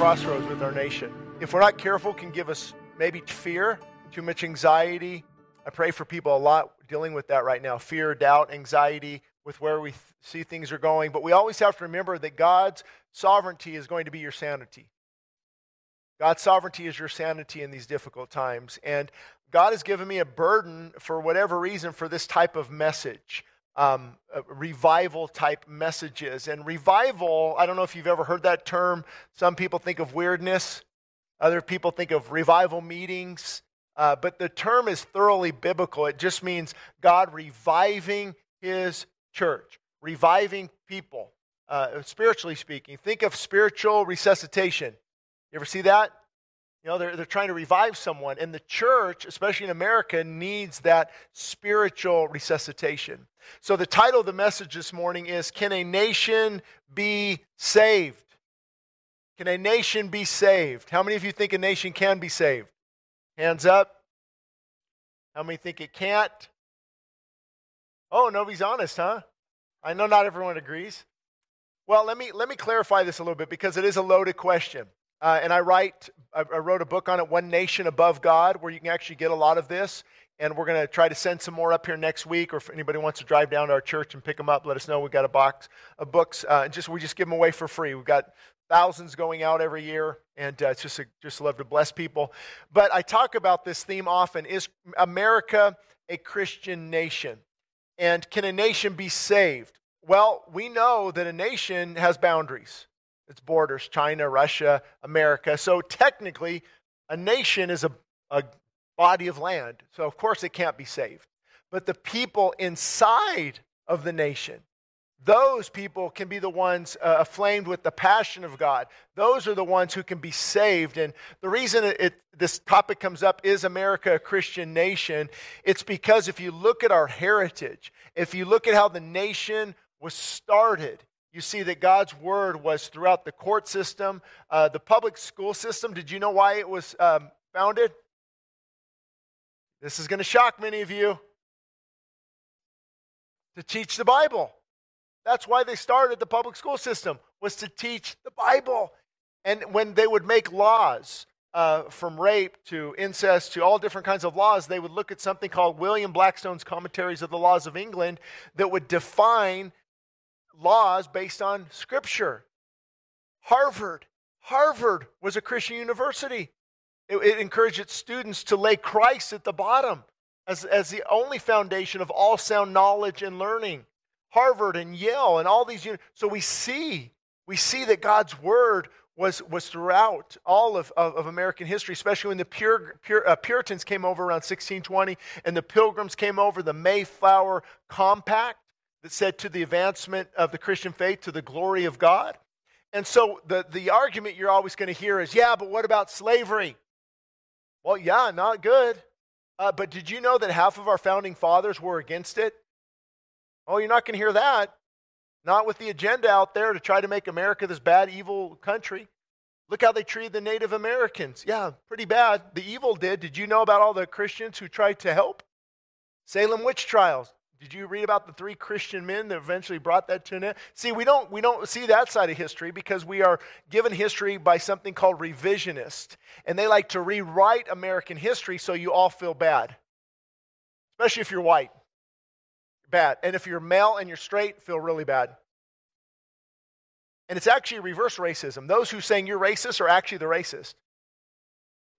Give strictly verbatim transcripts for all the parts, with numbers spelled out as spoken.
crossroads with our nation. If we're not careful, can give us maybe fear, too much anxiety. I pray for people a lot dealing with that right now. Fear, doubt, anxiety with where we th- see things are going. But we always have to remember that God's sovereignty is going to be your sanity. God's sovereignty is your sanity in these difficult times. And God has given me a burden for whatever reason for this type of message. Um, uh, revival type messages. And revival, I don't know if you've ever heard that term. Some people think of weirdness. Other people think of revival meetings. Uh, but the term is thoroughly biblical. It just means God reviving his church, reviving people, uh, spiritually speaking. Think of spiritual resuscitation. You ever see that? You know, they're, they're trying to revive someone. And the church, especially in America, needs that spiritual resuscitation. So the title of the message this morning is, Can a Nation Be Saved? Can a nation be saved? How many of you think a nation can be saved? Hands up. How many think it can't? Oh, nobody's honest, huh? I know not everyone agrees. Well, let me let me clarify this a little bit because it is a loaded question. Uh, and I write, I, I wrote a book on it, One Nation Above God, where you can actually get a lot of this. And we're going to try to send some more up here next week. Or if anybody wants to drive down to our church and pick them up, let us know. We've got a box of books. Uh, and just we just give them away for free. We've got thousands going out every year. And uh, it's just a, just love to bless people. But I talk about this theme often. Is America a Christian nation? And can a nation be saved? Well, we know that a nation has boundaries. Its borders, China, Russia, America. So technically, a nation is a, a body of land. So of course it can't be saved. But the people inside of the nation, those people can be the ones uh, aflamed with the passion of God. Those are the ones who can be saved. And the reason it, it, this topic comes up, is America a Christian nation? It's because if you look at our heritage, if you look at how the nation was started, you see that God's word was throughout the court system, uh, the public school system. Did you know why it was um, founded? This is going to shock many of you. To teach the Bible. That's why they started the public school system, was to teach the Bible. And when they would make laws, uh, from rape to incest to all different kinds of laws, they would look at something called William Blackstone's Commentaries of the Laws of England that would define laws based on Scripture. Harvard. Harvard was a Christian university. It, it encouraged its students to lay Christ at the bottom as, as the only foundation of all sound knowledge and learning. Harvard and Yale and all these. So we see, we see that God's word was, was throughout all of, of, of American history, especially when the Pur, Pur, uh, Puritans came over around sixteen twenty and the Pilgrims came over, the Mayflower Compact. That said to the advancement of the Christian faith, to the glory of God. And so the, the argument you're always going to hear is, yeah, but what about slavery? Well, yeah, not good. Uh, but did you know that half of our founding fathers were against it? Oh, you're not going to hear that. Not with the agenda out there to try to make America this bad, evil country. Look how they treated the Native Americans. Yeah, pretty bad. The evil did. Did you know about all the Christians who tried to help? Salem witch trials. Did you read about the three Christian men that eventually brought that to an end? See, we don't we don't see that side of history because we are given history by something called revisionist. And they like to rewrite American history so you all feel bad. Especially if you're white. Bad. And if you're male and you're straight, feel really bad. And it's actually reverse racism. Those who are saying you're racist are actually the racist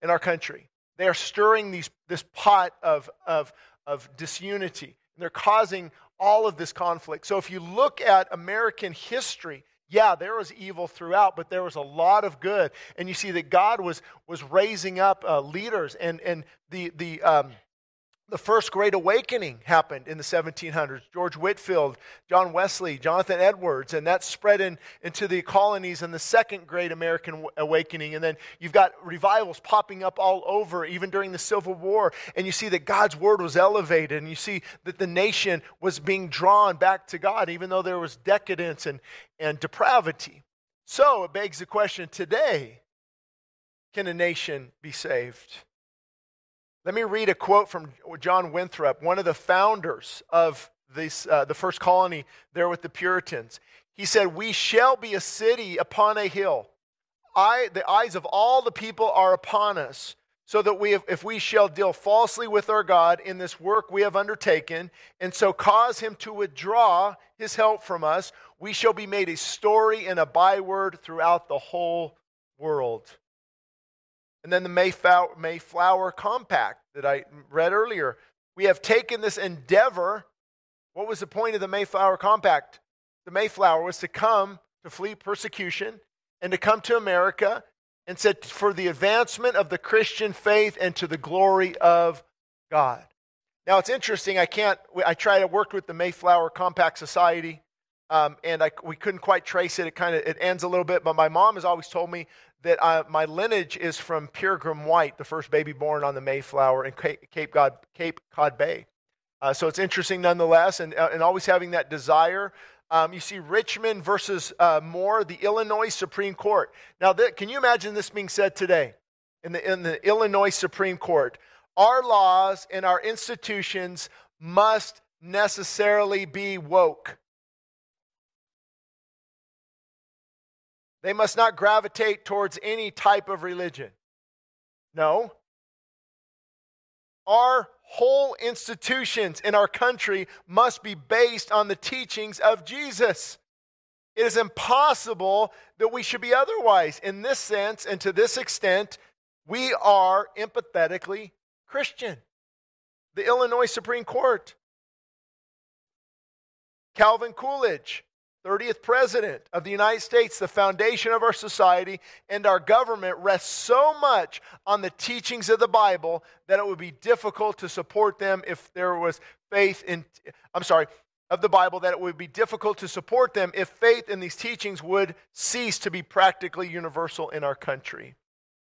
in our country. They are stirring these this pot of of of disunity. They're causing all of this conflict. So if you look at American history, yeah, there was evil throughout, but there was a lot of good. And you see that God was was raising up uh, leaders. And and the the um, the first Great Awakening happened in the seventeen hundreds. George Whitefield, John Wesley, Jonathan Edwards, and that spread in, into the colonies in the second Great American Awakening. And then you've got revivals popping up all over, even during the Civil War. And you see that God's word was elevated, and you see that the nation was being drawn back to God, even though there was decadence and, and depravity. So it begs the question today, can a nation be saved? Let me read a quote from John Winthrop, one of the founders of this, uh, the first colony there with the Puritans. He said, "We shall be a city upon a hill, eye, the eyes of all the people are upon us, so that we, have, if we shall deal falsely with our God in this work we have undertaken, and so cause him to withdraw his help from us, we shall be made a story and a byword throughout the whole world." And then the Mayflower, Mayflower Compact that I read earlier. We have taken this endeavor. What was the point of the Mayflower Compact? The Mayflower was to come to flee persecution and to come to America, and said, for the advancement of the Christian faith and to the glory of God. Now, it's interesting. I can't, I tried to work with the Mayflower Compact Society, um, and I, we couldn't quite trace it. It kind of, it ends a little bit, but my mom has always told me that I, my lineage is from Pilgrim White, the first baby born on the Mayflower in Cape Cod, Cape Cod Bay. Uh, so it's interesting nonetheless, and, uh, and always having that desire. Um, you see Richmond versus uh, Moore, the Illinois Supreme Court. Now, th- can you imagine this being said today in the, in the Illinois Supreme Court? Our laws and our institutions must necessarily be woke. They must not gravitate towards any type of religion. No. Our whole institutions in our country must be based on the teachings of Jesus. It is impossible that we should be otherwise. In this sense and to this extent, we are empathetically Christian. The Illinois Supreme Court. Calvin Coolidge, thirtieth President of the United States, the foundation of our society and our government rests so much on the teachings of the Bible that it would be difficult to support them if there was faith in, I'm sorry, of the Bible that it would be difficult to support them if faith in these teachings would cease to be practically universal in our country.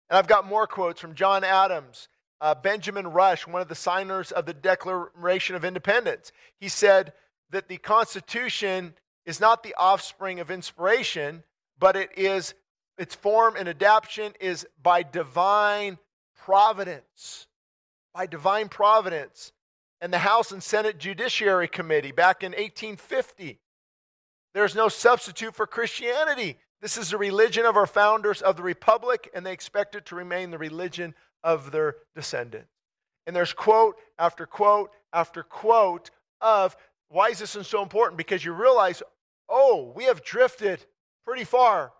And I've got more quotes from John Adams, uh, Benjamin Rush, one of the signers of the Declaration of Independence. He said that the Constitution is not the offspring of inspiration, but it is, its form and adaptation is by divine providence. By divine providence. And the House and Senate Judiciary Committee back in eighteen fifty. There's no substitute for Christianity. This is the religion of our founders of the Republic, and they expect it to remain the religion of their descendants. And there's quote after quote after quote of, why is this so important? Because you realize, oh, we have drifted pretty far.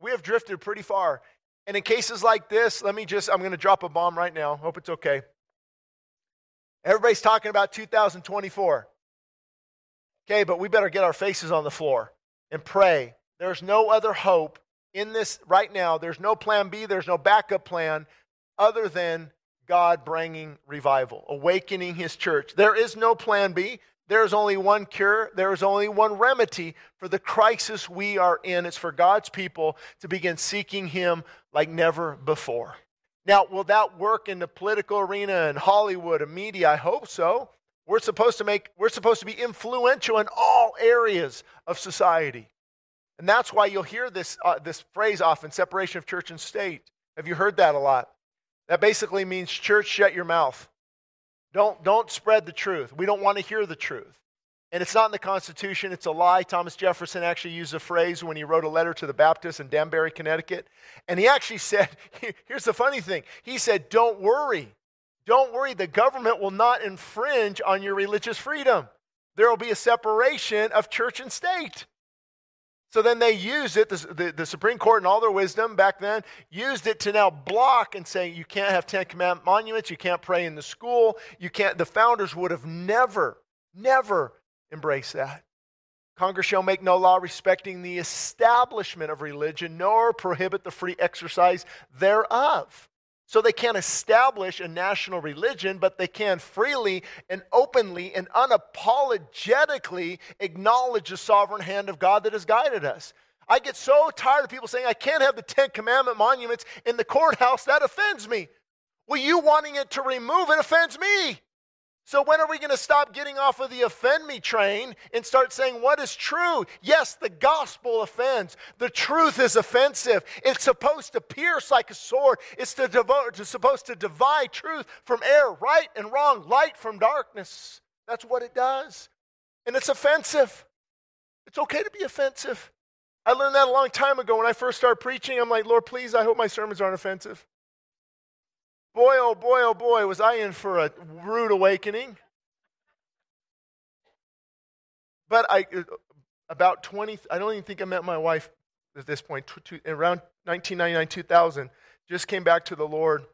We have drifted pretty far. And in cases like this, let me just, I'm going to drop a bomb right now. Hope it's okay. Everybody's talking about two thousand twenty-four. Okay, but we better get our faces on the floor and pray. There's no other hope in this right now. There's no plan B. There's no backup plan other than God bringing revival, awakening his church. There is no plan B. There is only one cure. There is only one remedy for the crisis we are in. It's for God's people to begin seeking him like never before. Now, will that work in the political arena and Hollywood and media? I hope so. We're supposed to make, we're supposed to be influential in all areas of society. And that's why you'll hear this, uh, this phrase often, separation of church and state. Have you heard that a lot? That basically means, church, shut your mouth. Don't, don't spread the truth. We don't want to hear the truth. And it's not in the Constitution. It's a lie. Thomas Jefferson actually used a phrase when he wrote a letter to the Baptists in Danbury, Connecticut. And he actually said, here's the funny thing. He said, don't worry. Don't worry. The government will not infringe on your religious freedom. There will be a separation of church and state. So then they used it, the, the, the Supreme Court in all their wisdom back then, used it to now block and say you can't have Ten Commandment monuments, you can't pray in the school, you can't. The founders would have never, never embraced that. Congress shall make no law respecting the establishment of religion, nor prohibit the free exercise thereof. So they can't establish a national religion, but they can freely and openly and unapologetically acknowledge the sovereign hand of God that has guided us. I get so tired of people saying, I can't have the Ten Commandment monuments in the courthouse. That offends me. Well, you wanting it to remove it offends me. So when are we going to stop getting off of the offend me train and start saying what is true? Yes, the gospel offends. The truth is offensive. It's supposed to pierce like a sword. It's to devote, it's supposed to divide truth from error, right and wrong, light from darkness. That's what it does. And it's offensive. It's okay to be offensive. I learned that a long time ago when I first started preaching. I'm like, Lord, please, I hope my sermons aren't offensive. Boy, oh boy, oh boy, was I in for a rude awakening. But I, about twenty, I don't even think I met my wife at this point, around nineteen ninety-nine, two thousand, just came back to the Lord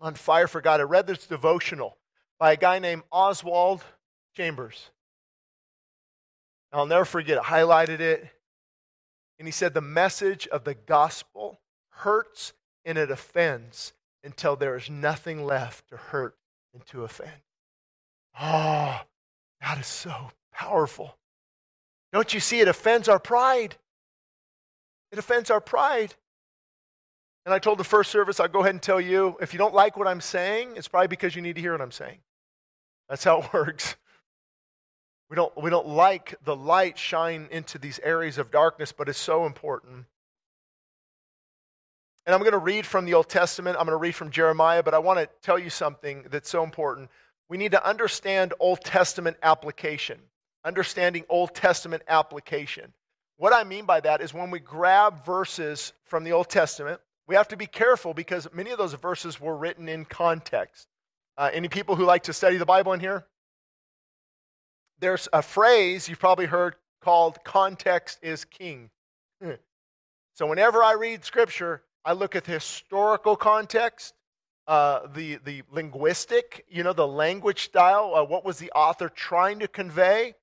on fire for God. I read this devotional by a guy named Oswald Chambers. I'll never forget it. Highlighted it. And he said, the message of the gospel hurts and it offends until there is nothing left to hurt and to offend. Oh, that is so powerful. Don't you see? It offends our pride. It offends our pride. And I told the first service, I'll go ahead and tell you, if you don't like what I'm saying, it's probably because you need to hear what I'm saying. That's how it works. We don't, we don't like the light shine into these areas of darkness, but it's so important. And I'm going to read from the Old Testament. I'm going to read from Jeremiah, but I want to tell you something that's so important. We need to understand Old Testament application. Understanding Old Testament application. What I mean by that is when we grab verses from the Old Testament, we have to be careful because many of those verses were written in context. Uh, any people who like to study the Bible in here? There's a phrase you've probably heard called context is king. So whenever I read Scripture, I look at the historical context, uh, the, the linguistic, you know, the language style, uh, what was the author trying to convey?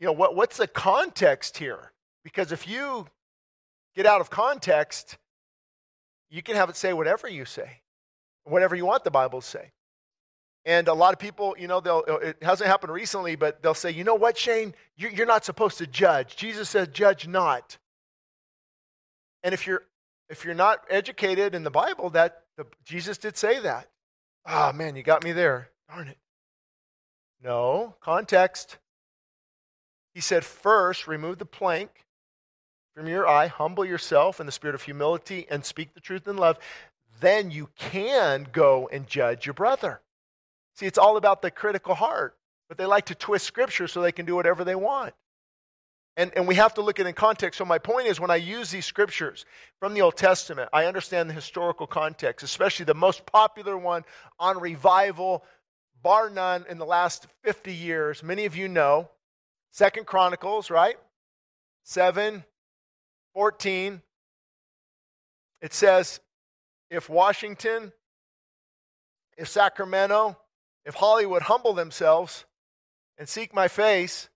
You know, what what's the context here? Because if you get out of context, you can have it say whatever you say, whatever you want the Bible to say. And a lot of people, you know, they'll, it hasn't happened recently, but they'll say, you know what, Shane, you're not supposed to judge. Jesus says, judge not. And if you're if you're not educated in the Bible, that the, Jesus did say that. Ah, oh, man, you got me there. Darn it. No, context. He said, first, remove the plank from your eye, humble yourself in the spirit of humility, and speak the truth in love. Then you can go and judge your brother. See, it's all about the critical heart, but they like to twist Scripture so they can do whatever they want. And, and we have to look at it in context. So my point is when I use these Scriptures from the Old Testament, I understand the historical context, especially the most popular one on revival, bar none, in the last fifty years. Many of you know Second Chronicles, right? seven, fourteen. It says, if Washington, if Sacramento, if Hollywood humble themselves and seek my face,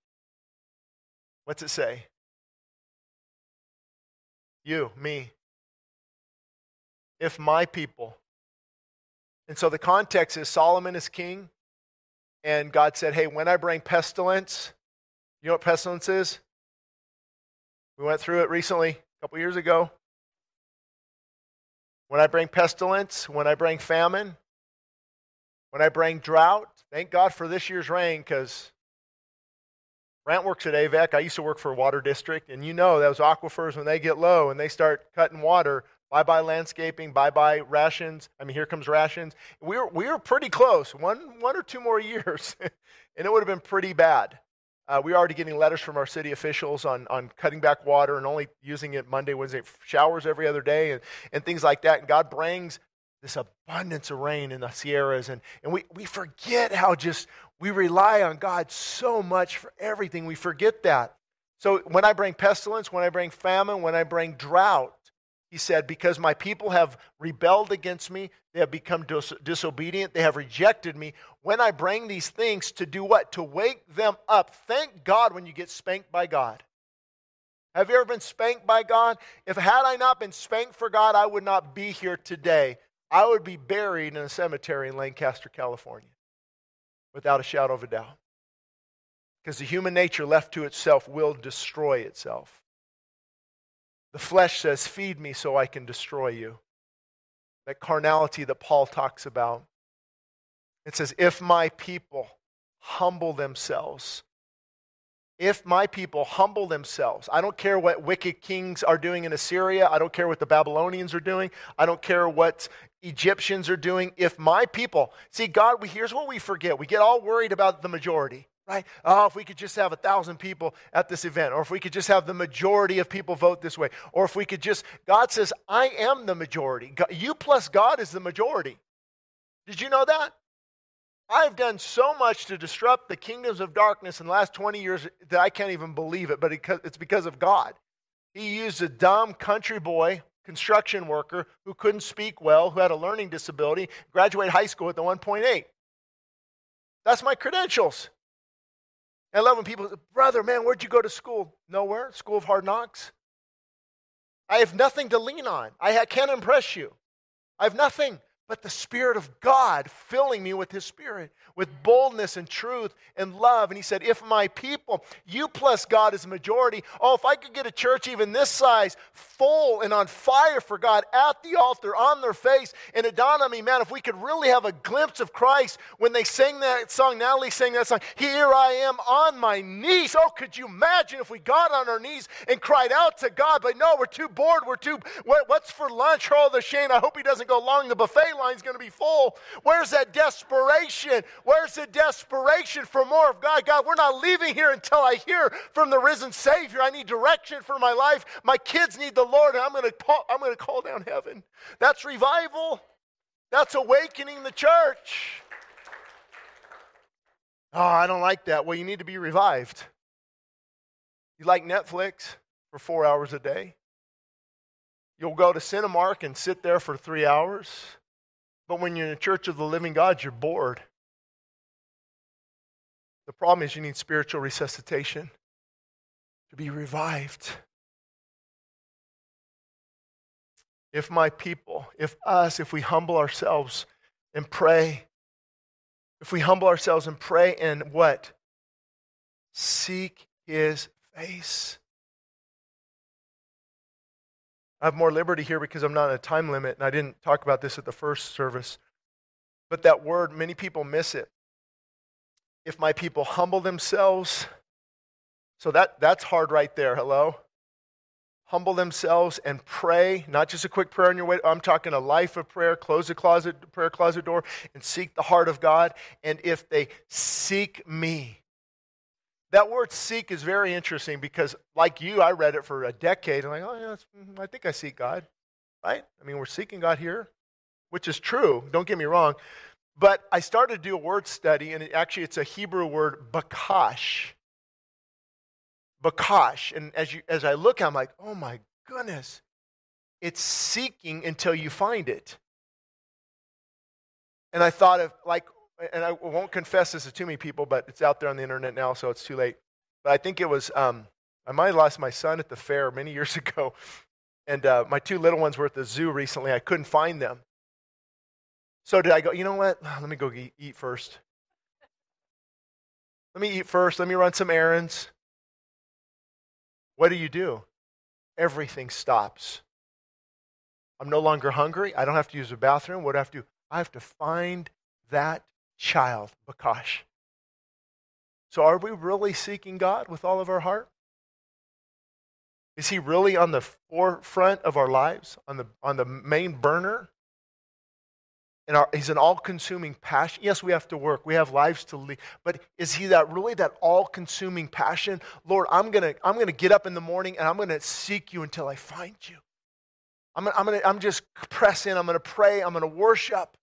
what's it say? You, me. If my people. And so the context is Solomon is king, and God said, hey, when I bring pestilence, you know what pestilence is? We went through it recently, a couple years ago. When I bring pestilence, when I bring famine, when I bring drought, thank God for this year's rain, because Brant works at A V A C. I used to work for a water district, and you know those aquifers, when they get low and they start cutting water, bye-bye landscaping, bye-bye rations. I mean, here comes rations. We were, we were pretty close, one, one or two more years, and it would have been pretty bad. Uh, we were already getting letters from our city officials on, on cutting back water and only using it Monday, Wednesday, showers every other day and, and things like that. And God brings this abundance of rain in the Sierras. And, and we, we forget how just we rely on God so much for everything. We forget that. So when I bring pestilence, when I bring famine, when I bring drought, he said, because my people have rebelled against me, they have become dis- disobedient, they have rejected me. When I bring these things to do what? To wake them up. Thank God when you get spanked by God. Have you ever been spanked by God? If had I not been spanked for God, I would not be here today. I would be buried in a cemetery in Lancaster, California, without a shadow of a doubt. Because the human nature left to itself will destroy itself. The flesh says, feed me so I can destroy you. That carnality that Paul talks about. It says, if my people humble themselves. If my people humble themselves, I don't care what wicked kings are doing in Assyria. I don't care what the Babylonians are doing. I don't care what Egyptians are doing. If my people, see, God, we, here's what we forget. We get all worried about the majority, Right? Oh, if we could just have a thousand people at this event, or if we could just have the majority of people vote this way, or if we could just, God says, I am the majority. God, you plus God is the majority. Did you know that? I've done so much to disrupt the kingdoms of darkness in the last twenty years that I can't even believe it, but it's because of God. He used a dumb country boy, construction worker, who couldn't speak well, who had a learning disability, graduated high school with a one point eight. That's my credentials. I love when people say, brother, man, where'd you go to school? Nowhere. School of Hard Knocks. I have nothing to lean on. I can't impress you. I have nothing but the Spirit of God filling me with His Spirit, with boldness and truth and love. And He said, if my people, you plus God is the majority, oh, if I could get a church even this size, full and on fire for God, at the altar, on their face, and it dawned on me, man, if we could really have a glimpse of Christ when they sang that song, Natalie sang that song, here I am on my knees. Oh, could you imagine if we got on our knees and cried out to God, but no, we're too bored, we're too, what, what's for lunch? Oh, the shame, I hope he doesn't go long, the buffet line's going to be full. Where's that desperation? Where's the desperation for more of God? God, we're not leaving here until I hear from the risen Savior. I need direction for my life. My kids need the Lord, and I'm going to call, I'm going to call down heaven. That's revival. That's awakening the church. Oh, I don't like that. Well, you need to be revived. You like Netflix for four hours a day. You'll go to Cinemark and sit there for three hours. But when you're in the church of the living God, you're bored. The problem is you need spiritual resuscitation to be revived. If my people, if us, if we humble ourselves and pray, if we humble ourselves and pray and what? Seek His face. I have more liberty here because I'm not on a time limit, and I didn't talk about this at the first service. But that word, many people miss it. If my people humble themselves, so that, that's hard right there, hello? Humble themselves and pray, not just a quick prayer on your way. I'm talking a life of prayer, close the closet, prayer closet door, and seek the heart of God. And if they seek me. That word seek is very interesting because, like you, I read it for a decade. I'm like, oh, yeah, that's, I think I seek God, right? I mean, we're seeking God here, which is true. Don't get me wrong. But I started to do a word study, and it, actually it's a Hebrew word, bakash. Bakash. And as, you, as I look, I'm like, oh, my goodness. It's seeking until you find it. And I thought of, like, and I won't confess this to too many people, but it's out there on the internet now, so it's too late. But I think it was, um, I might have lost my son at the fair many years ago. And uh, my two little ones were at the zoo recently. I couldn't find them. So did I go, you know what? Let me go eat, eat first. Let me eat first. Let me run some errands. What do you do? Everything stops. I'm no longer hungry. I don't have to use the bathroom. What do I have to do? I have to find that child, bakash. So are we really seeking God with all of our heart? Is He really on the forefront of our lives, on the on the main burner? And our, He's an all-consuming passion. Yes, we have to work. We have lives to lead. But is He that really that all-consuming passion? Lord, I'm gonna I'm gonna get up in the morning and I'm gonna seek You until I find You. I'm gonna, I'm gonna I'm just pressing. I'm gonna pray. I'm gonna worship.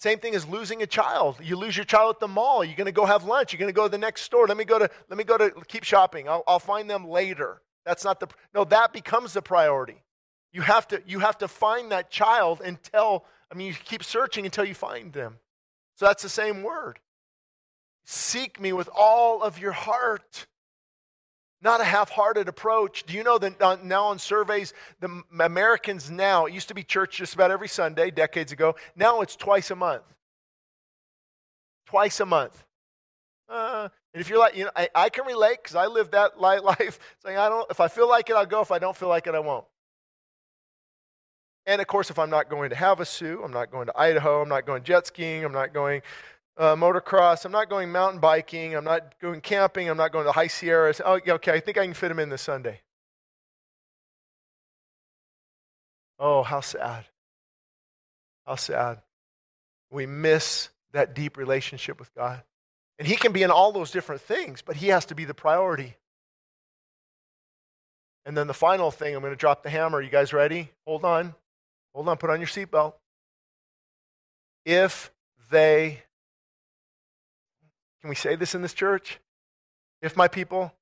Same thing as losing a child. You lose your child at the mall. You're going to go have lunch. You're going to go to the next store. Let me go to, let me go to, keep shopping. I'll, I'll find them later. That's not the, no, that becomes the priority. You have to, you have to find that child until, I mean, you keep searching until you find them. So that's the same word. Seek me with all of your heart. Not a half-hearted approach. Do you know that now on surveys, the Americans now, it used to be church just about every Sunday decades ago. Now it's twice a month. Twice a month. Uh, and if you're like, you know, I, I can relate because I live that light life. Saying I don't, if I feel like it, I'll go. If I don't feel like it, I won't. And of course, if I'm not going to Havasu, I'm not going to Idaho, I'm not going jet skiing, I'm not going Uh, motocross, I'm not going mountain biking, I'm not going camping, I'm not going to the high Sierras. Oh, okay, I think I can fit them in this Sunday. Oh, how sad. How sad. We miss that deep relationship with God. And he can be in all those different things, but he has to be the priority. And then the final thing, I'm going to drop the hammer. You guys ready? Hold on. Hold on. Put on your seatbelt. If they, can we say this in this church? If my people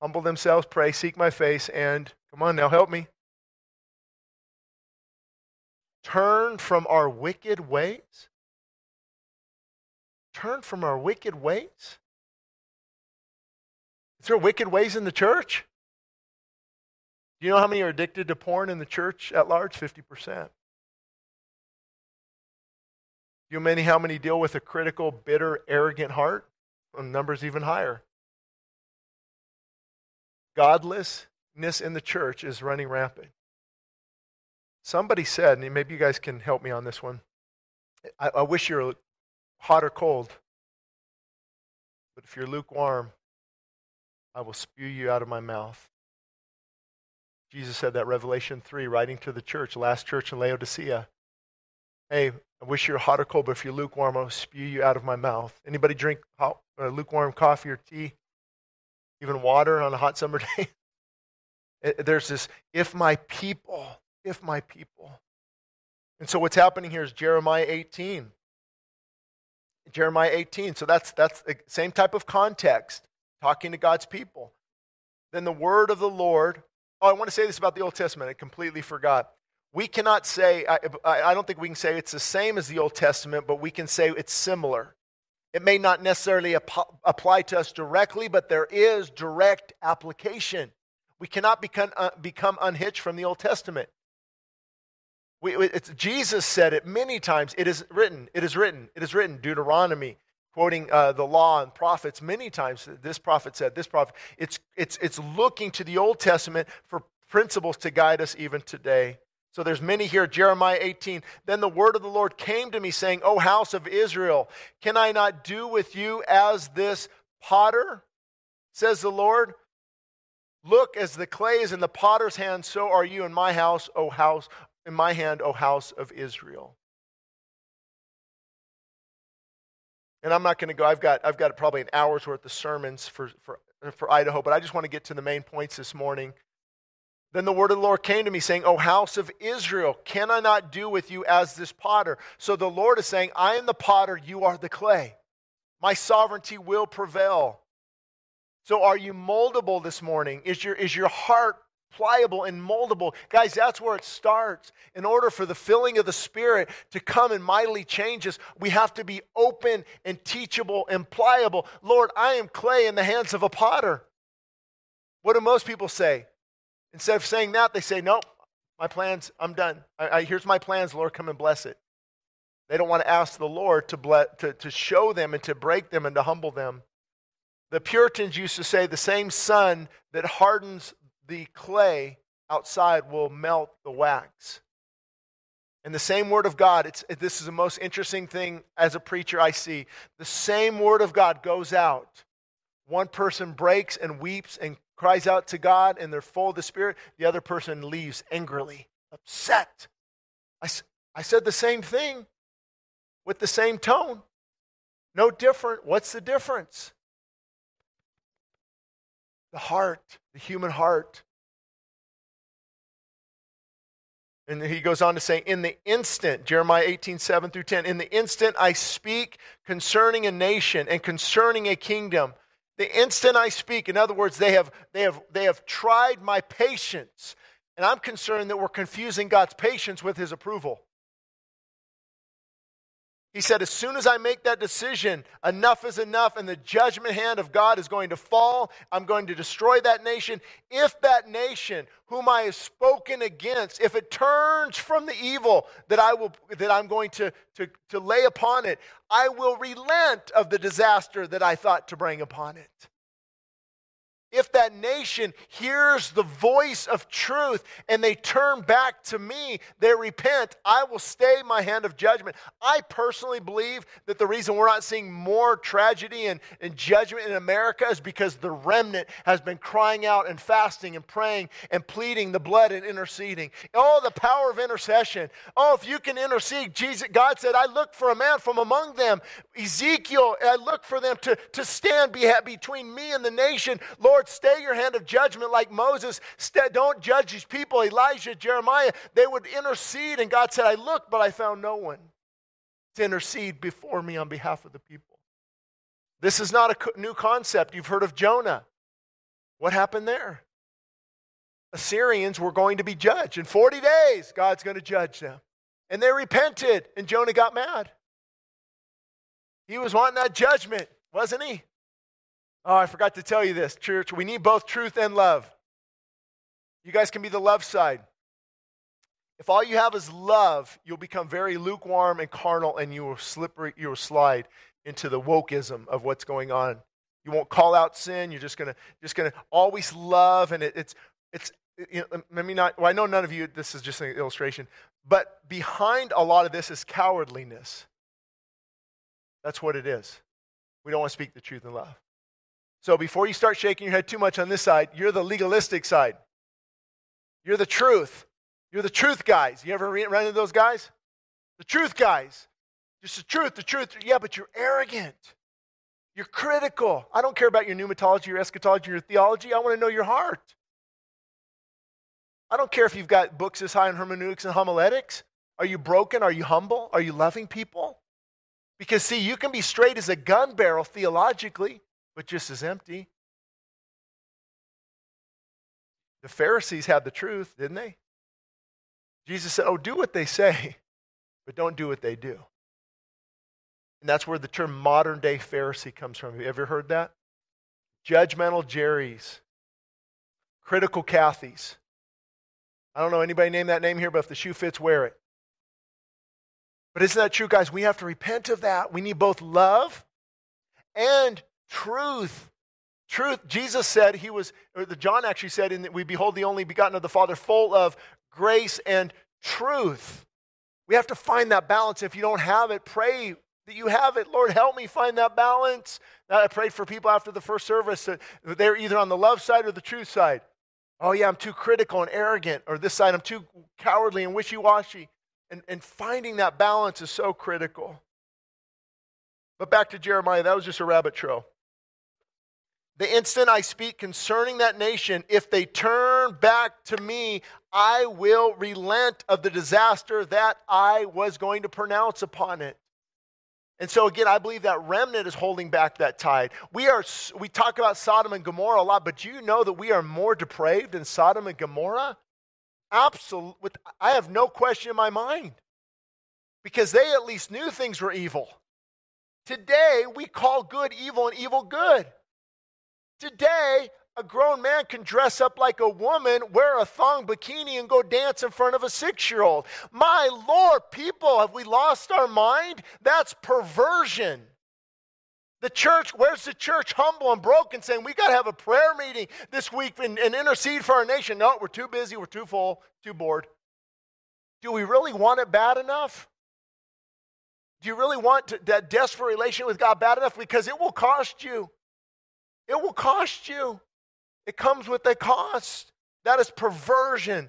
humble themselves, pray, seek my face, and, come on now, help me. Turn from our wicked ways. Turn from our wicked ways. Is there wicked ways in the church? Do you know how many are addicted to porn in the church at large? fifty percent. You know how many deal with a critical, bitter, arrogant heart? Well, the number's even higher. Godlessness in the church is running rampant. Somebody said, and maybe you guys can help me on this one, I, I wish you were hot or cold, but if you're lukewarm, I will spew you out of my mouth. Jesus said that, Revelation three, writing to the church, last church in Laodicea. Hey, I wish you were hot or cold, but if you're lukewarm, I'll spew you out of my mouth. Anybody drink hot, uh, lukewarm coffee or tea? Even water on a hot summer day? There's this, if my people... If my people. And so what's happening here is Jeremiah eighteen. Jeremiah eighteen. So that's that's the same type of context, talking to God's people. Then the word of the Lord. Oh, I want to say this about the Old Testament. I completely forgot. We cannot say, I, I don't think we can say it's the same as the Old Testament, but we can say it's similar. It may not necessarily ap- apply to us directly, but there is direct application. We cannot become, uh, become unhitched from the Old Testament. We, it's, Jesus said it many times. It is written, it is written, it is written. Deuteronomy, quoting uh, the law and prophets many times. This prophet said, this prophet. It's, it's, it's looking to the Old Testament for principles to guide us even today. So there's many here. Jeremiah eighteen. Then the word of the Lord came to me saying, O house of Israel, can I not do with you as this potter, says the Lord? Look, as the clay is in the potter's hand, so are you in my house, O house, in my hand, O house of Israel. And I'm not going to go. I've got I've got probably an hour's worth of sermons for, for, for Idaho, but I just want to get to the main points this morning. Then the word of the Lord came to me, saying, O house of Israel, can I not do with you as this potter? So the Lord is saying, I am the potter, you are the clay. My sovereignty will prevail. So are you moldable this morning? Is your, is your heart pliable and moldable? Guys, that's where it starts. In order for the filling of the Spirit to come and mightily change us, we have to be open and teachable and pliable. Lord, I am clay in the hands of a potter. What do most people say? Instead of saying that, they say, nope, my plans, I'm done. I, I, here's my plans, Lord, come and bless it. They don't want to ask the Lord to, bless, to, to show them and to break them and to humble them. The Puritans used to say the same sun that hardens the clay outside will melt the wax. And the same word of God, it's, this is the most interesting thing as a preacher I see. The same word of God goes out. One person breaks and weeps and cries out to God and they're full of the Spirit. The other person leaves angrily, upset. I, I said the same thing with the same tone. No different. What's the difference? The heart, the human heart. And he goes on to say, in the instant, Jeremiah eighteen, seven through ten, in the instant I speak concerning a nation and concerning a kingdom. The instant I speak, in other words, they have they have they have tried my patience. And I'm concerned that we're confusing God's patience with his approval. He said, as soon as I make that decision, enough is enough, and the judgment hand of God is going to fall. I'm going to destroy that nation. If that nation, whom I have spoken against, if it turns from the evil that I will, that I'm going to, to, to lay upon it, I will relent of the disaster that I thought to bring upon it. If that nation hears the voice of truth and they turn back to me, they repent, I will stay my hand of judgment. I personally believe that the reason we're not seeing more tragedy and, and judgment in America is because the remnant has been crying out and fasting and praying and pleading the blood and interceding. Oh, the power of intercession. Oh, if you can intercede, Jesus, God said, I look for a man from among them. Ezekiel, I look for them to, to stand between me and the nation. Lord, stay your hand of judgment like Moses. Stay, don't judge these people. Elijah, Jeremiah, they would intercede. And God said, I looked, but I found no one to intercede before me on behalf of the people. This is not a new concept. You've heard of Jonah. What happened there? Assyrians were going to be judged. In forty days, God's going to judge them. And they repented, and Jonah got mad. He was wanting that judgment, wasn't he? Oh, I forgot to tell you this, church. We need both truth and love. You guys can be the love side. If all you have is love, you'll become very lukewarm and carnal, and you will slippery, you will slide into the wokeism of what's going on. You won't call out sin. You're just gonna just gonna always love, and it, it's it's. You know, let me not. Well, I know none of you. This is just an illustration, but behind a lot of this is cowardliness. That's what it is. We don't want to speak the truth in love. So before you start shaking your head too much on this side, you're the legalistic side. You're the truth. You're the truth guys. You ever run into those guys? The truth guys. Just the truth, the truth. Yeah, but you're arrogant. You're critical. I don't care about your pneumatology, your eschatology, your theology. I want to know your heart. I don't care if you've got books this high in hermeneutics and homiletics. Are you broken? Are you humble? Are you loving people? Because, see, you can be straight as a gun barrel theologically, but just as empty. The Pharisees had the truth, didn't they? Jesus said, oh, do what they say, but don't do what they do. And that's where the term modern-day Pharisee comes from. Have you ever heard that? Judgmental Jerry's. Critical Cathy's. I don't know anybody name that name here, but if the shoe fits, wear it. But isn't that true, guys? We have to repent of that. We need both love and truth. Truth. Jesus said he was, or the John actually said, in that we behold the only begotten of the Father, full of grace and truth. We have to find that balance. If you don't have it, pray that you have it. Lord, help me find that balance. Now, I prayed for people after the first service that they're either on the love side or the truth side. Oh yeah, I'm too critical and arrogant, or this side I'm too cowardly and wishy-washy. And, and finding that balance is so critical. But back to Jeremiah, that was just a rabbit trail. The instant I speak concerning that nation, if they turn back to me, I will relent of the disaster that I was going to pronounce upon it. And so again, I believe that remnant is holding back that tide. We are we talk about Sodom and Gomorrah a lot, but do you know that we are more depraved than Sodom and Gomorrah? Absolutely. I have no question in my mind, because they at least knew things were evil. Today, we call good evil and evil good. Today, a grown man can dress up like a woman, wear a thong bikini, and go dance in front of a six-year-old. My Lord, people, have we lost our mind? That's perversion. The church, where's the church humble and broken, saying we got to have a prayer meeting this week and, and intercede for our nation? No, we're too busy, we're too full, too bored. Do we really want it bad enough? Do you really want to, that desperate relationship with God bad enough? Because it will cost you. It will cost you. It comes with a cost. That is perversion.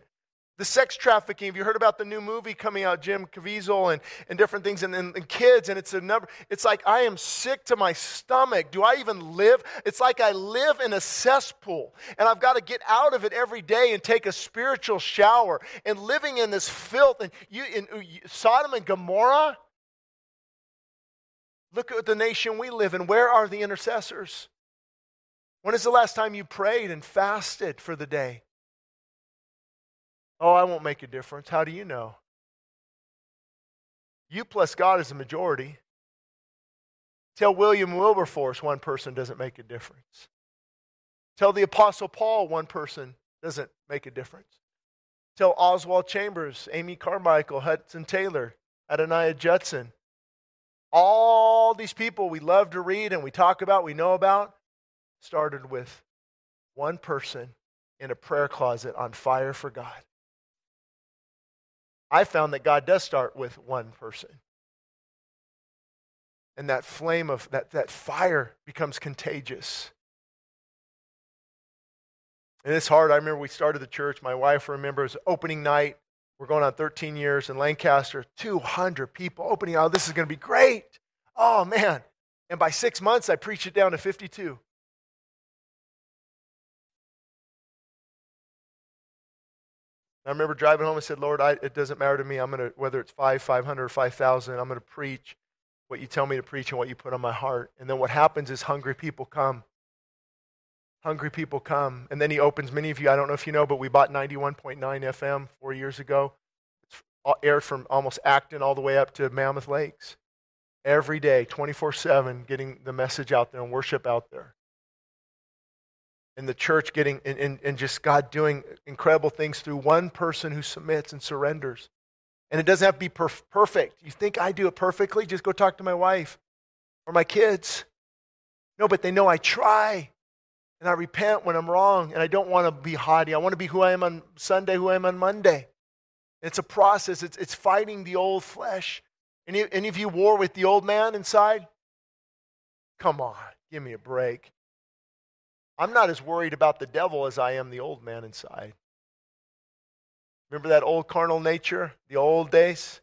The sex trafficking. Have you heard about the new movie coming out, Jim Caviezel and, and different things and, and, and kids? And it's a number. It's like, I am sick to my stomach. Do I even live? It's like I live in a cesspool, and I've got to get out of it every day and take a spiritual shower. And living in this filth, and you in Sodom and Gomorrah. Look at the nation we live in. Where are the intercessors? When is the last time you prayed and fasted for the day? Oh, I won't make a difference. How do you know? You plus God is the majority. Tell William Wilberforce one person doesn't make a difference. Tell the Apostle Paul one person doesn't make a difference. Tell Oswald Chambers, Amy Carmichael, Hudson Taylor, Adoniah Judson. All these people we love to read and we talk about, we know about, started with One person in a prayer closet on fire for God. I found that God does start with one person. And that flame of, that, that fire becomes contagious. And it's hard. I remember we started the church. My wife remembers opening night. We're going on thirteen years in Lancaster. two hundred people opening. Oh, this is going to be great. Oh, man. And by six months, I preached it down to fifty-two. I remember driving home and said, Lord, I, it doesn't matter to me. I'm going to, whether it's five, five hundred, or five thousand, I'm going to preach what you tell me to preach and what you put on my heart. And then what happens is hungry people come. Hungry people come. And then he opens, many of you, I don't know if you know, but we bought ninety-one point nine F M four years ago. It's aired from almost Acton all the way up to Mammoth Lakes. Every day, twenty-four seven, getting the message out there and worship out there. And the church getting, and, and, and just God doing incredible things through one person who submits and surrenders. And it doesn't have to be perf- perfect. You think I do it perfectly? Just go talk to my wife or my kids. No, but they know I try. And I repent when I'm wrong, and I don't want to be haughty. I want to be who I am on Sunday, who I am on Monday. It's a process. It's it's fighting the old flesh. Any, any of you war with the old man inside? Come on, give me a break. I'm not as worried about the devil as I am the old man inside. Remember that old carnal nature, the old days?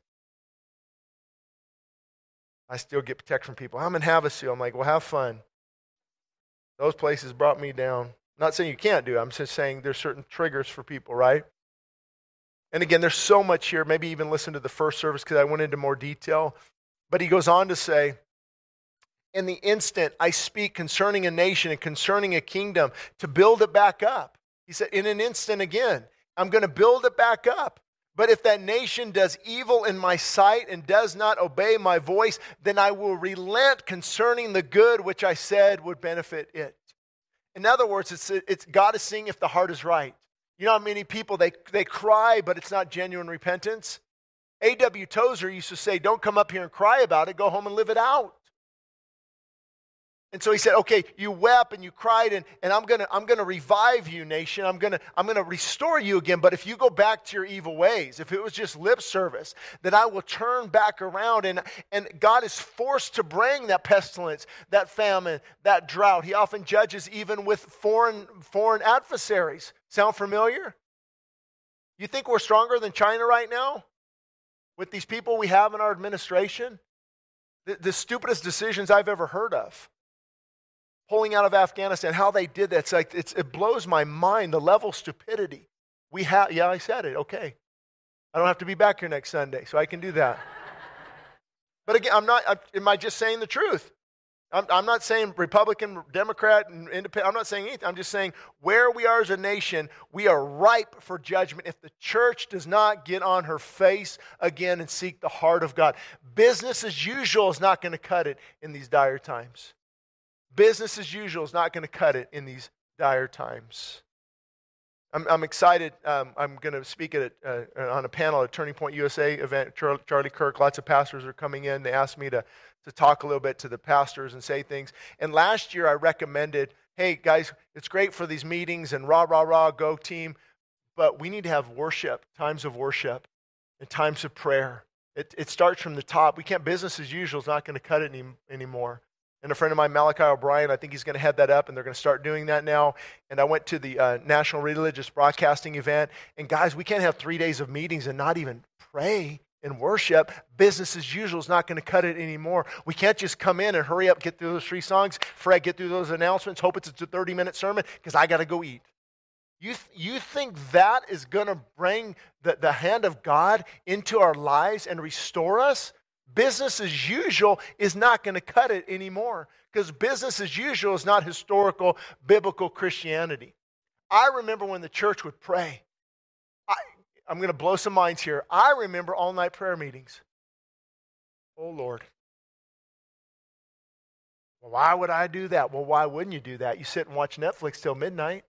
I still get text from people. I'm in Havasu. I'm like, well, have fun. Those places brought me down. I'm not saying you can't do it. I'm just saying there's certain triggers for people, right? And again, there's so much here. Maybe even listen to the first service because I went into more detail. But he goes on to say, in the instant I speak concerning a nation and concerning a kingdom to build it back up. He said, in an instant again, I'm going to build it back up. But if that nation does evil in my sight and does not obey my voice, then I will relent concerning the good which I said would benefit it. In other words, it's, it's God is seeing if the heart is right. You know how many people, they, they cry, but it's not genuine repentance? A W Tozer used to say, don't come up here and cry about it. Go home and live it out. And so he said, okay, you wept and you cried, and, and I'm going to I'm gonna revive you, nation. I'm going to I'm gonna restore you again. But if you go back to your evil ways, if it was just lip service, then I will turn back around. And, and God is forced to bring that pestilence, that famine, that drought. He often judges even with foreign foreign adversaries. Sound familiar? You think we're stronger than China right now with these people we have in our administration? The, the stupidest decisions I've ever heard of. Pulling out of Afghanistan, how they did that, it's like, it's, it blows my mind, the level of stupidity. We have, yeah, I said it, okay. I don't have to be back here next Sunday, so I can do that. But again, I'm not, I'm, am I just saying the truth? I'm, I'm not saying Republican, Democrat, and independent, I'm not saying anything. I'm just saying where we are as a nation, we are ripe for judgment if the church does not get on her face again and seek the heart of God. Business as usual is not going to cut it in these dire times. Business as usual is not going to cut it in these dire times. I'm, I'm excited. Um, I'm going to speak at a, uh, on a panel at Turning Point U S A event. Charlie Kirk, lots of pastors are coming in. They asked me to, to talk a little bit to the pastors and say things. And last year I recommended, hey, guys, it's great for these meetings and rah, rah, rah, go team. But we need to have worship, times of worship and times of prayer. It, it starts from the top. We can't, business as usual is not going to cut it any, anymore. And a friend of mine, Malachi O'Brien, I think he's going to head that up, and they're going to start doing that now. And I went to the uh, National Religious Broadcasting event. And guys, we can't have three days of meetings and not even pray and worship. Business as usual is not going to cut it anymore. We can't just come in and hurry up, get through those three songs, Fred, get through those announcements, hope it's a thirty-minute sermon because I got to go eat. You, th- you think that is going to bring the, the hand of God into our lives and restore us? Business as usual is not going to cut it anymore because business as usual is not historical, biblical Christianity. I remember when the church would pray. I, I'm going to blow some minds here. I remember all-night prayer meetings. Oh, Lord. Well, why would I do that? Well, why wouldn't you do that? You sit and watch Netflix till midnight.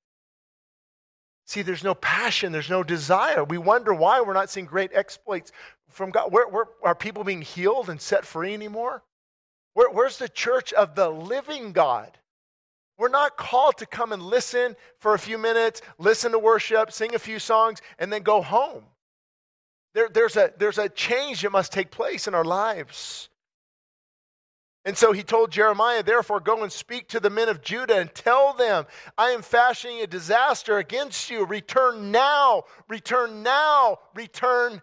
See, there's no passion. There's no desire. We wonder why we're not seeing great exploits from God. Where, where, are people being healed and set free anymore? Where, where's the church of the living God? We're not called to come and listen for a few minutes, listen to worship, sing a few songs, and then go home. There, there's a, there's a change that must take place in our lives. And so he told Jeremiah, therefore, go and speak to the men of Judah and tell them, I am fashioning a disaster against you. Return now, return now, return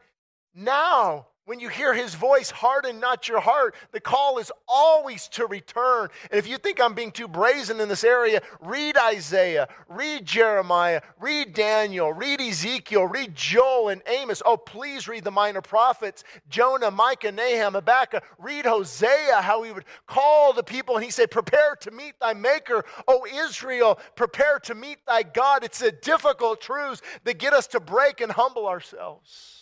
now. When you hear his voice, harden not your heart. The call is always to return. And if you think I'm being too brazen in this area, read Isaiah, read Jeremiah, read Daniel, read Ezekiel, read Joel and Amos. Oh, please read the minor prophets, Jonah, Micah, Nahum, Habakkuk. Read Hosea, how he would call the people and he said, prepare to meet thy maker. Oh, Israel, prepare to meet thy God. It's the difficult truths that get us to break and humble ourselves.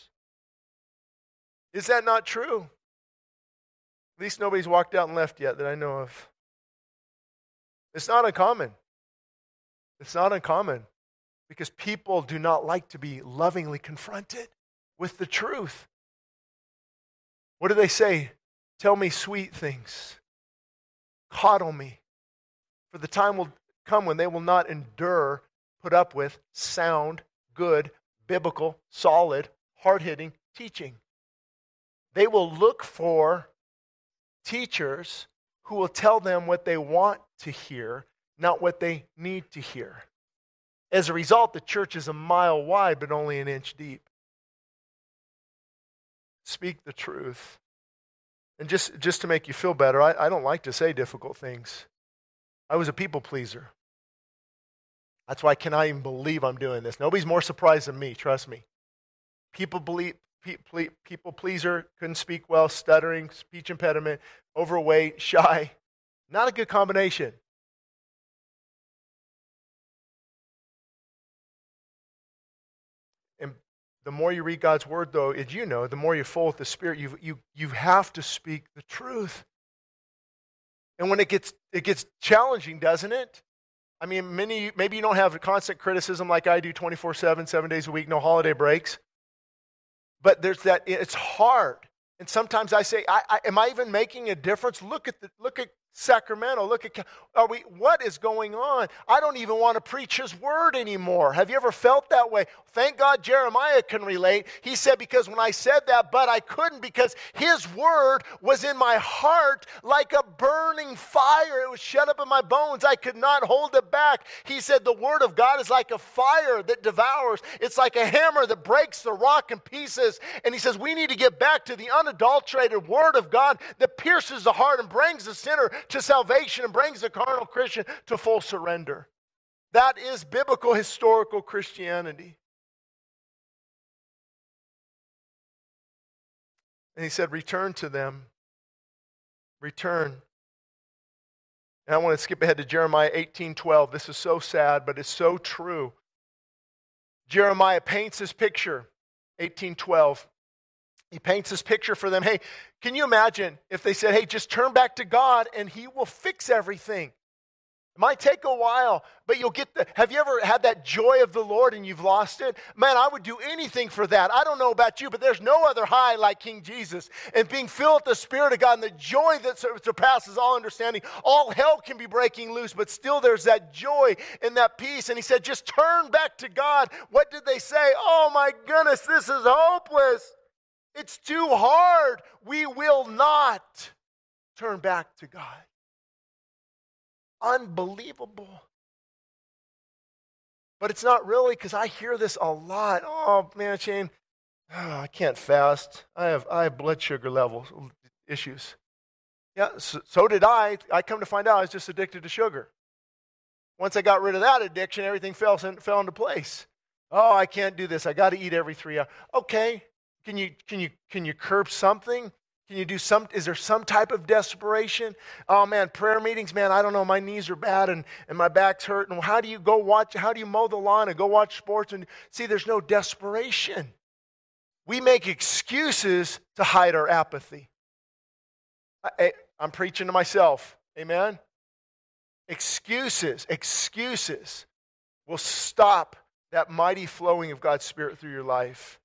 Is that not true? At least nobody's walked out and left yet that I know of. It's not uncommon. It's not uncommon because people do not like to be lovingly confronted with the truth. What do they say? Tell me sweet things. Coddle me. For the time will come when they will not endure, put up with sound, good, biblical, solid, hard-hitting teaching. They will look for teachers who will tell them what they want to hear, not what they need to hear. As a result, the church is a mile wide, but only an inch deep. Speak the truth. And just, just to make you feel better, I, I don't like to say difficult things. I was a people pleaser. That's why I cannot even believe I'm doing this. Nobody's more surprised than me, trust me. People believe... People pleaser, couldn't speak well, stuttering, speech impediment, overweight, shy. Not a good combination. And the more you read God's word, though, as you know, the more you're full with the Spirit, you you you have to speak the truth. And when it gets it gets challenging, doesn't it? I mean, many maybe you don't have constant criticism like I do, twenty-four seven, seven days a week, no holiday breaks. But there's that, it's hard. And sometimes I say, I, I, am I even making a difference? Look at the, look at Sacramento. Look at, are we, what is going on? I don't even want to preach his word anymore. Have you ever felt that way? Thank God Jeremiah can relate. He said, because when I said that, but I couldn't, because his word was in my heart like a burning fire. It was shut up in my bones. I could not hold it back. He said, the word of God is like a fire that devours. It's like a hammer that breaks the rock in pieces. And he says, we need to get back to the unadulterated word of God that pierces the heart and brings the sinner to salvation and brings the carnal Christian to full surrender. That is biblical, historical Christianity. And he said, return to them. Return. And I want to skip ahead to Jeremiah eighteen twelve. This is so sad, but it's so true. Jeremiah paints his picture, eighteen twelve. He paints this picture for them. Hey, can you imagine if they said, hey, just turn back to God and he will fix everything. It might take a while, but you'll get the, have you ever had that joy of the Lord and you've lost it? Man, I would do anything for that. I don't know about you, but there's no other high like King Jesus. And being filled with the Spirit of God and the joy that surpasses all understanding, all hell can be breaking loose, but still there's that joy and that peace. And he said, just turn back to God. What did they say? Oh my goodness, this is hopeless. It's too hard. We will not turn back to God. Unbelievable. But it's not really, because I hear this a lot. Oh, man, Shane, oh, I can't fast. I have I have blood sugar level issues. Yeah, so, so did I. I come to find out I was just addicted to sugar. Once I got rid of that addiction, everything fell, fell into place. Oh, I can't do this. I got to eat every three hours. Okay. Can you can you can you curb something? Can you do some? Is there some type of desperation? Oh man, prayer meetings, man. I don't know. My knees are bad and, and my back's hurt. And how do you go watch? How do you mow the lawn and go watch sports? And see, there's no desperation. We make excuses to hide our apathy. I, I, I'm preaching to myself. Amen. Excuses, excuses, will stop that mighty flowing of God's Spirit through your life.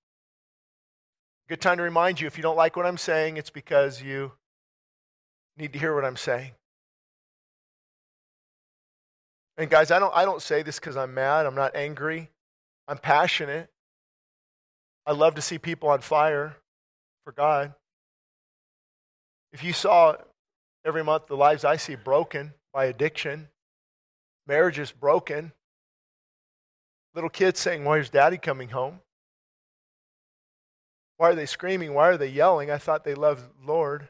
Good time to remind you, if you don't like what I'm saying, it's because you need to hear what I'm saying. And guys, I don't, I don't say this because I'm mad. I'm not angry. I'm passionate. I love to see people on fire for God. If you saw every month the lives I see broken by addiction, marriages broken, little kids saying, "Why is Daddy coming home? Why are they screaming? Why are they yelling? I thought they loved the Lord."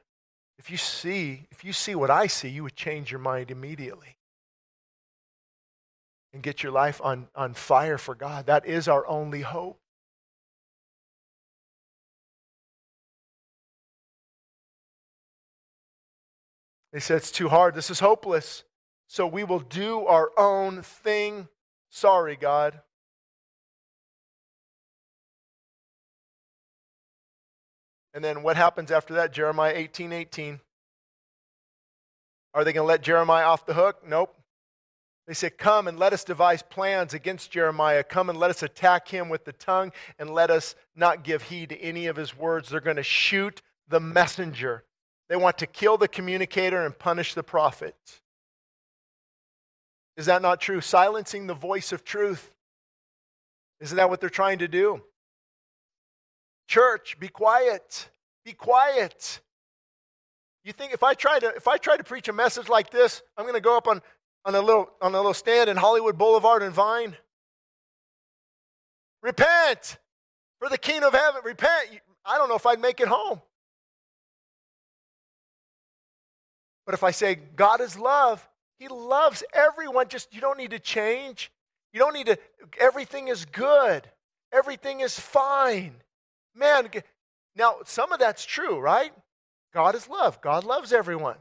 If you see, if you see what I see, you would change your mind immediately and get your life on, on fire for God. That is our only hope. They said, "It's too hard. This is hopeless. So we will do our own thing. Sorry, God." And then what happens after that? Jeremiah eighteen eighteen. Are they going to let Jeremiah off the hook? Nope. They said, "Come and let us devise plans against Jeremiah. Come and let us attack him with the tongue and let us not give heed to any of his words." They're going to shoot the messenger. They want to kill the communicator and punish the prophet. Is that not true? Silencing the voice of truth. Isn't that what they're trying to do? Church, be quiet. Be quiet. You think if I try to if I try to preach a message like this, I'm going to go up on, on a little on a little stand in Hollywood Boulevard and Vine? Repent for the kingdom of heaven. Repent. I don't know if I'd make it home. But if I say, God is love, He loves everyone. Just, you don't need to change. You don't need to, everything is good. Everything is fine. Man, now some of that's true, right? God is love. God loves everyone.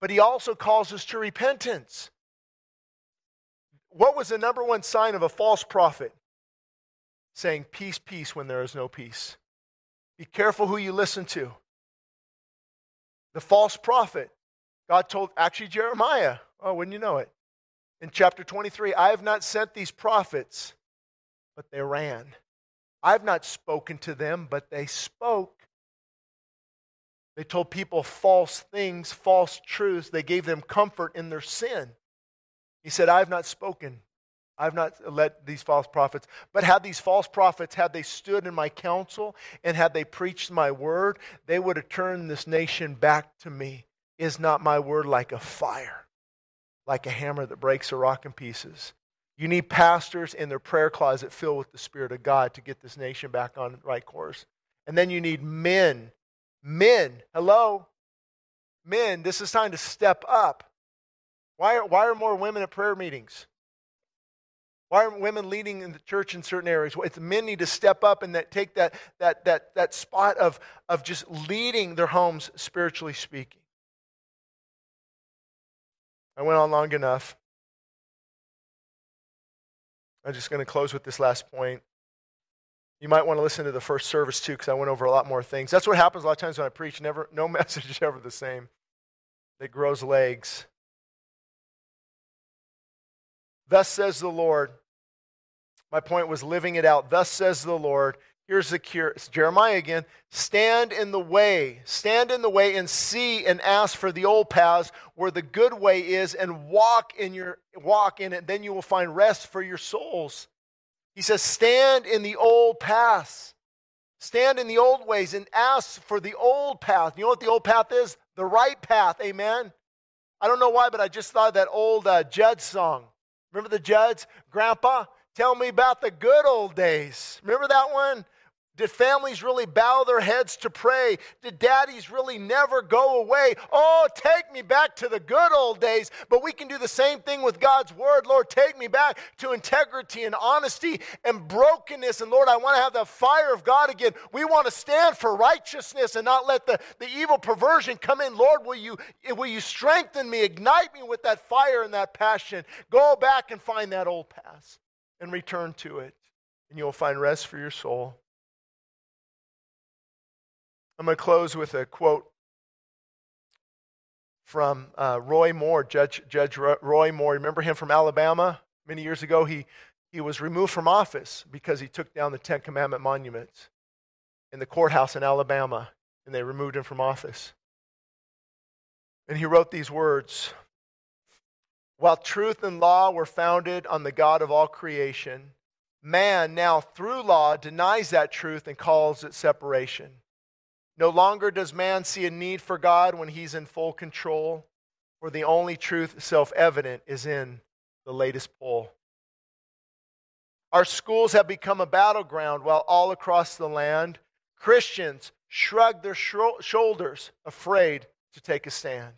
But He also calls us to repentance. What was the number one sign of a false prophet? Saying, "Peace, peace," when there is no peace. Be careful who you listen to. The false prophet. God told, actually Jeremiah, oh, wouldn't you know it? In chapter twenty-three, "I have not sent these prophets, but they ran. I have not spoken to them, but they spoke." They told people false things, false truths. They gave them comfort in their sin. He said, "I have not spoken. I have not let these false prophets. But had these false prophets, had they stood in my counsel and had they preached my word, they would have turned this nation back to me. Is not my word like a fire, like a hammer that breaks a rock in pieces?" You need pastors in their prayer closet filled with the Spirit of God to get this nation back on the right course. And then you need men. Men, hello? Men, this is time to step up. Why are, why are more women at prayer meetings? Why are women leading in the church in certain areas? Well, it's men need to step up and that, take that, that, that, that spot of, of just leading their homes, spiritually speaking. I went on long enough. I'm just going to close with this last point. You might want to listen to the first service too, because I went over a lot more things. That's what happens a lot of times when I preach. Never, no message is ever the same. It grows legs. Thus says the Lord. My point was living it out. Thus says the Lord. Here's the cure. It's Jeremiah again. Stand in the way. Stand in the way and see and ask for the old paths where the good way is, and walk in your walk in it. Then you will find rest for your souls. He says, stand in the old paths. Stand in the old ways and ask for the old path. You know what the old path is? The right path. Amen. I don't know why, but I just thought of that old uh, Judd song. Remember the Judds? "Grandpa, tell me about the good old days." Remember that one? "Did families really bow their heads to pray? Did daddies really never go away? Oh, take me back to the good old days." But we can do the same thing with God's word. Lord, take me back to integrity and honesty and brokenness. And Lord, I want to have the fire of God again. We want to stand for righteousness and not let the, the evil perversion come in. Lord, will you, will you strengthen me? Ignite me with that fire and that passion. Go back and find that old path and return to it. And you'll find rest for your soul. I'm going to close with a quote from uh, Roy Moore, Judge Judge Roy Moore. Remember him from Alabama? Many years ago, he, he was removed from office because he took down the Ten Commandment monument in the courthouse in Alabama, and they removed him from office. And he wrote these words, While truth and law were founded on the God of all creation, man now through law denies that truth and calls it separation. No longer does man see a need for God when he's in full control, for the only truth self-evident is in the latest poll. Our schools have become a battleground while all across the land, Christians shrug their sh- shoulders, afraid to take a stand.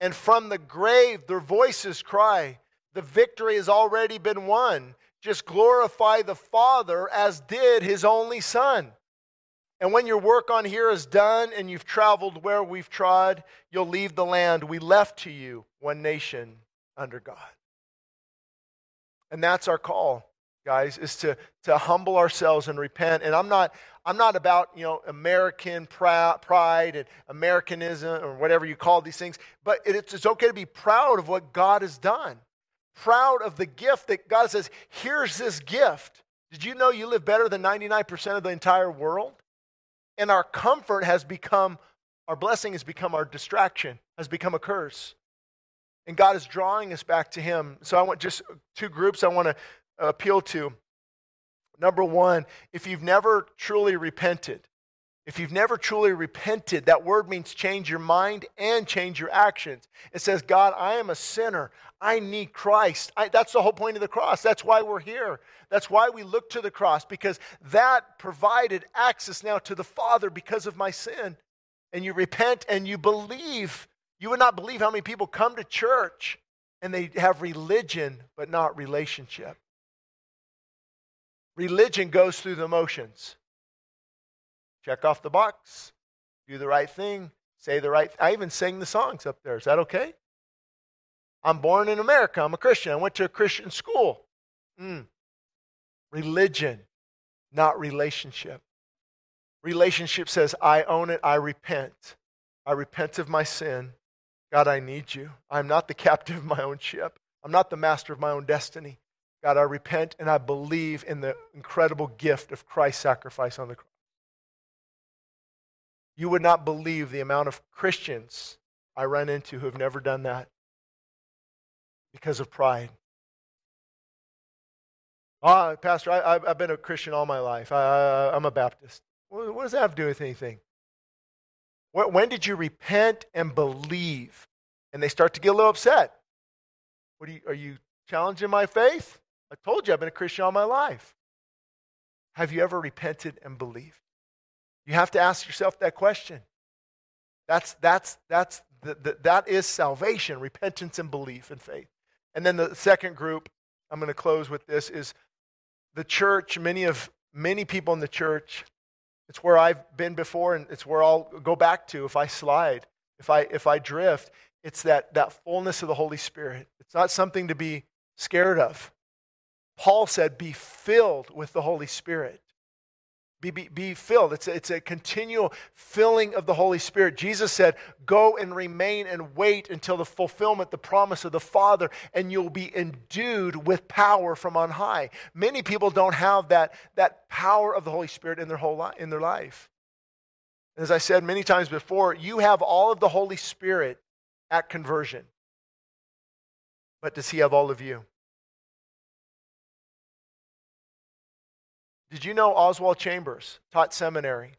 And from the grave, their voices cry, the victory has already been won. Just glorify the Father as did his only Son. And when your work on here is done and you've traveled where we've trod, you'll leave the land we left to you, one nation under God. And that's our call, guys, is to, to humble ourselves and repent. And I'm not I'm not about, you know, American pride and Americanism or whatever you call these things, but it's, it's okay to be proud of what God has done. Proud of the gift that God says, here's this gift. Did you know you live better than ninety-nine percent of the entire world? And our comfort has become, our blessing has become our distraction, has become a curse. And God is drawing us back to him. So I want just two groups I want to appeal to. Number one, if you've never truly repented, if you've never truly repented, that word means change your mind and change your actions. It says, God, I am a sinner. I need Christ. I, that's the whole point of the cross. That's why we're here. That's why we look to the cross, because that provided access now to the Father because of my sin. And you repent and you believe. You would not believe how many people come to church and they have religion but not relationship. Religion goes through the motions. Check off the box, do the right thing, say the right thing. I even sang the songs up there. Is that okay? I'm born in America. I'm a Christian. I went to a Christian school. Mm. Religion, not relationship. Relationship says, I own it. I repent. I repent of my sin. God, I need you. I'm not the captive of my own ship. I'm not the master of my own destiny. God, I repent and I believe in the incredible gift of Christ's sacrifice on the cross. You would not believe the amount of Christians I run into who have never done that because of pride. Ah, Pastor, I, I've been a Christian all my life. I, I'm a Baptist. What does that have to do with anything? When did you repent and believe? And they start to get a little upset. What are you, are you challenging my faith? I told you I've been a Christian all my life. Have you ever repented and believed? You have to ask yourself that question. That's that's that's the, the, that is salvation, repentance and belief and faith. And then the second group, I'm going to close with this, is the church. Many of many people in the church, it's where I've been before, and it's where I'll go back to if I slide, if I if I drift. It's that that fullness of the Holy Spirit. It's not something to be scared of. Paul said, "Be filled with the Holy Spirit." Be, be, be filled. It's a, it's a continual filling of the Holy Spirit. Jesus said, go and remain and wait until the fulfillment, the promise of the Father, and you'll be endued with power from on high. Many people don't have that, that power of the Holy Spirit in their whole li- in their life. As I said many times before, you have all of the Holy Spirit at conversion. But does he have all of you? Did you know Oswald Chambers taught seminary?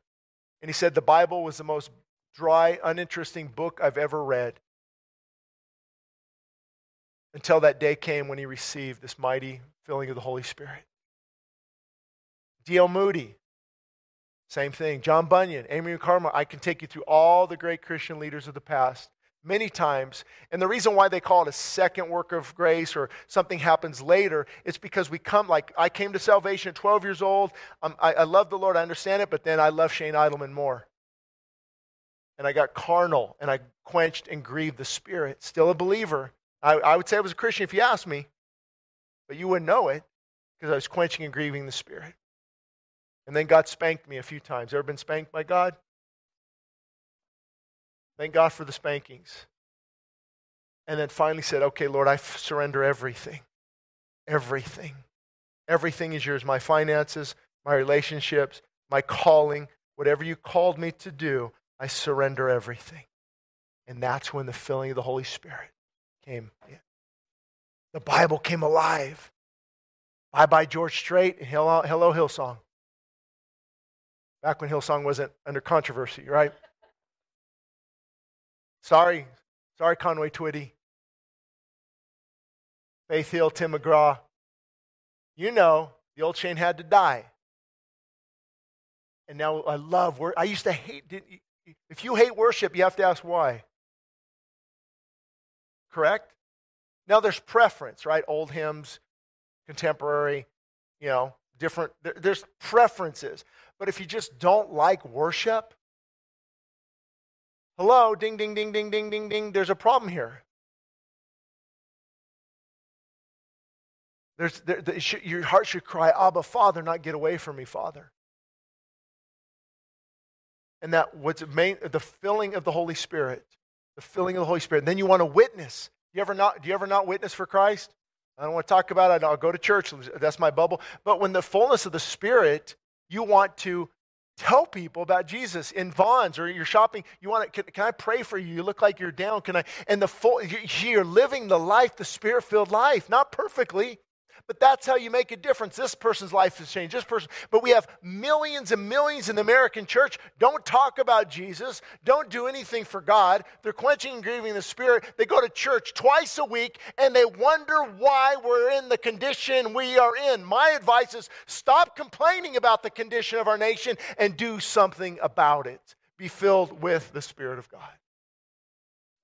And he said the Bible was the most dry, uninteresting book I've ever read. Until that day came when he received this mighty filling of the Holy Spirit. D L. Moody, same thing. John Bunyan, Amy Carmichael. I can take you through all the great Christian leaders of the past. Many times, and the reason why they call it a second work of grace or something happens later, it's because we come, like I came to salvation at twelve years old. Um, I, I love the Lord, I understand it, but then I love Shane Eidelman more. And I got carnal, and I quenched and grieved the Spirit. Still a believer. I, I would say I was a Christian if you asked me, but you wouldn't know it because I was quenching and grieving the Spirit. And then God spanked me a few times. Ever been spanked by God? Thank God for the spankings. And then finally said, okay, Lord, I f- surrender everything. Everything. Everything is yours. My finances, my relationships, my calling, whatever you called me to do, I surrender everything. And that's when the filling of the Holy Spirit came in. The Bible came alive. Bye-bye George Strait, hello, hello Hillsong. Back when Hillsong wasn't under controversy, right? Sorry, sorry Conway Twitty, Faith Hill, Tim McGraw. You know, the old Shane had to die. And now I love worship. I used to hate, didn't you? If you hate worship, you have to ask why. Correct? Now there's preference, right? Old hymns, contemporary, you know, different. There's preferences. But if you just don't like worship, hello, ding, ding, ding, ding, ding, ding, ding, there's a problem here. There's, there, there, should, your heart should cry, Abba, Father, not get away from me, Father. And that what's main, the filling of the Holy Spirit, the filling of the Holy Spirit. And then you want to witness. You ever not? Do you ever not witness for Christ? I don't want to talk about it. I'll go to church. That's my bubble. But when the fullness of the Spirit, you want to tell people about Jesus in Vons or you're shopping. You want to? Can, can I pray for you? You look like you're down. Can I? And the full, you're living the life, the Spirit-filled life, not perfectly. But that's how you make a difference. This person's life has changed. This person. But we have millions and millions in the American church. Don't talk about Jesus. Don't do anything for God. They're quenching and grieving the Spirit. They go to church twice a week, and they wonder why we're in the condition we are in. My advice is stop complaining about the condition of our nation and do something about it. Be filled with the Spirit of God.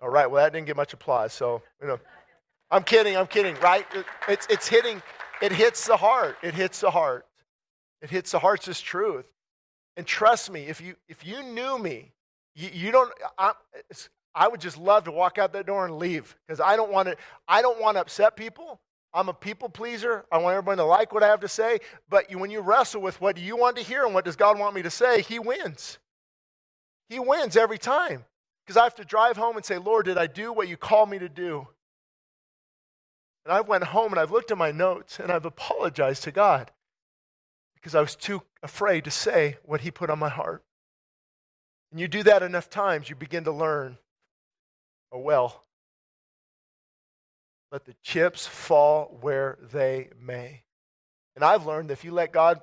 All right, well, that didn't get much applause, so, you know. I'm kidding, I'm kidding, right? It, it's it's hitting, it hits the heart. It hits the heart. It hits the heart's this truth. And trust me, if you if you knew me, you, you don't I, I would just love to walk out that door and leave because I don't want to I don't want to upset people. I'm a people pleaser. I want everyone to like what I have to say, but you, when you wrestle with what do you want to hear and what does God want me to say, he wins. He wins every time. Because I have to drive home and say, "Lord, did I do what you called me to do?" And I went home and I've looked at my notes and I've apologized to God because I was too afraid to say what he put on my heart. And you do that enough times, you begin to learn, oh well, let the chips fall where they may. And I've learned that if you let God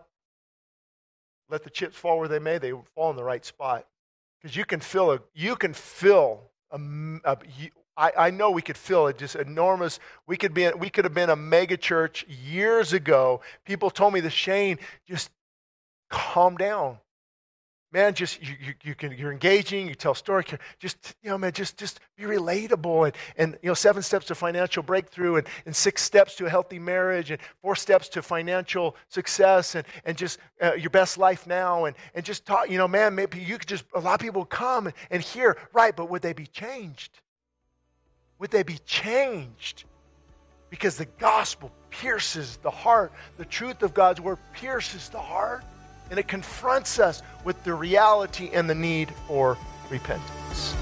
let the chips fall where they may, they fall in the right spot. Because you can fill a, you can fill a, a you, I, I know we could feel it, just enormous. We could be. We could have been a mega church years ago. People told me, "The Shane, just calm down, man. Just you, you, you can. You're engaging. You tell story. Just you know, man. Just, just be relatable. And and you know, seven steps to financial breakthrough, and, and six steps to a healthy marriage, and four steps to financial success, and and just uh, your best life now, and and just talk. You know, man. Maybe you could just. A lot of people come and, and hear, right? But would they be changed? Would they be changed? Because the gospel pierces the heart. The truth of God's word pierces the heart, and it confronts us with the reality and the need for repentance.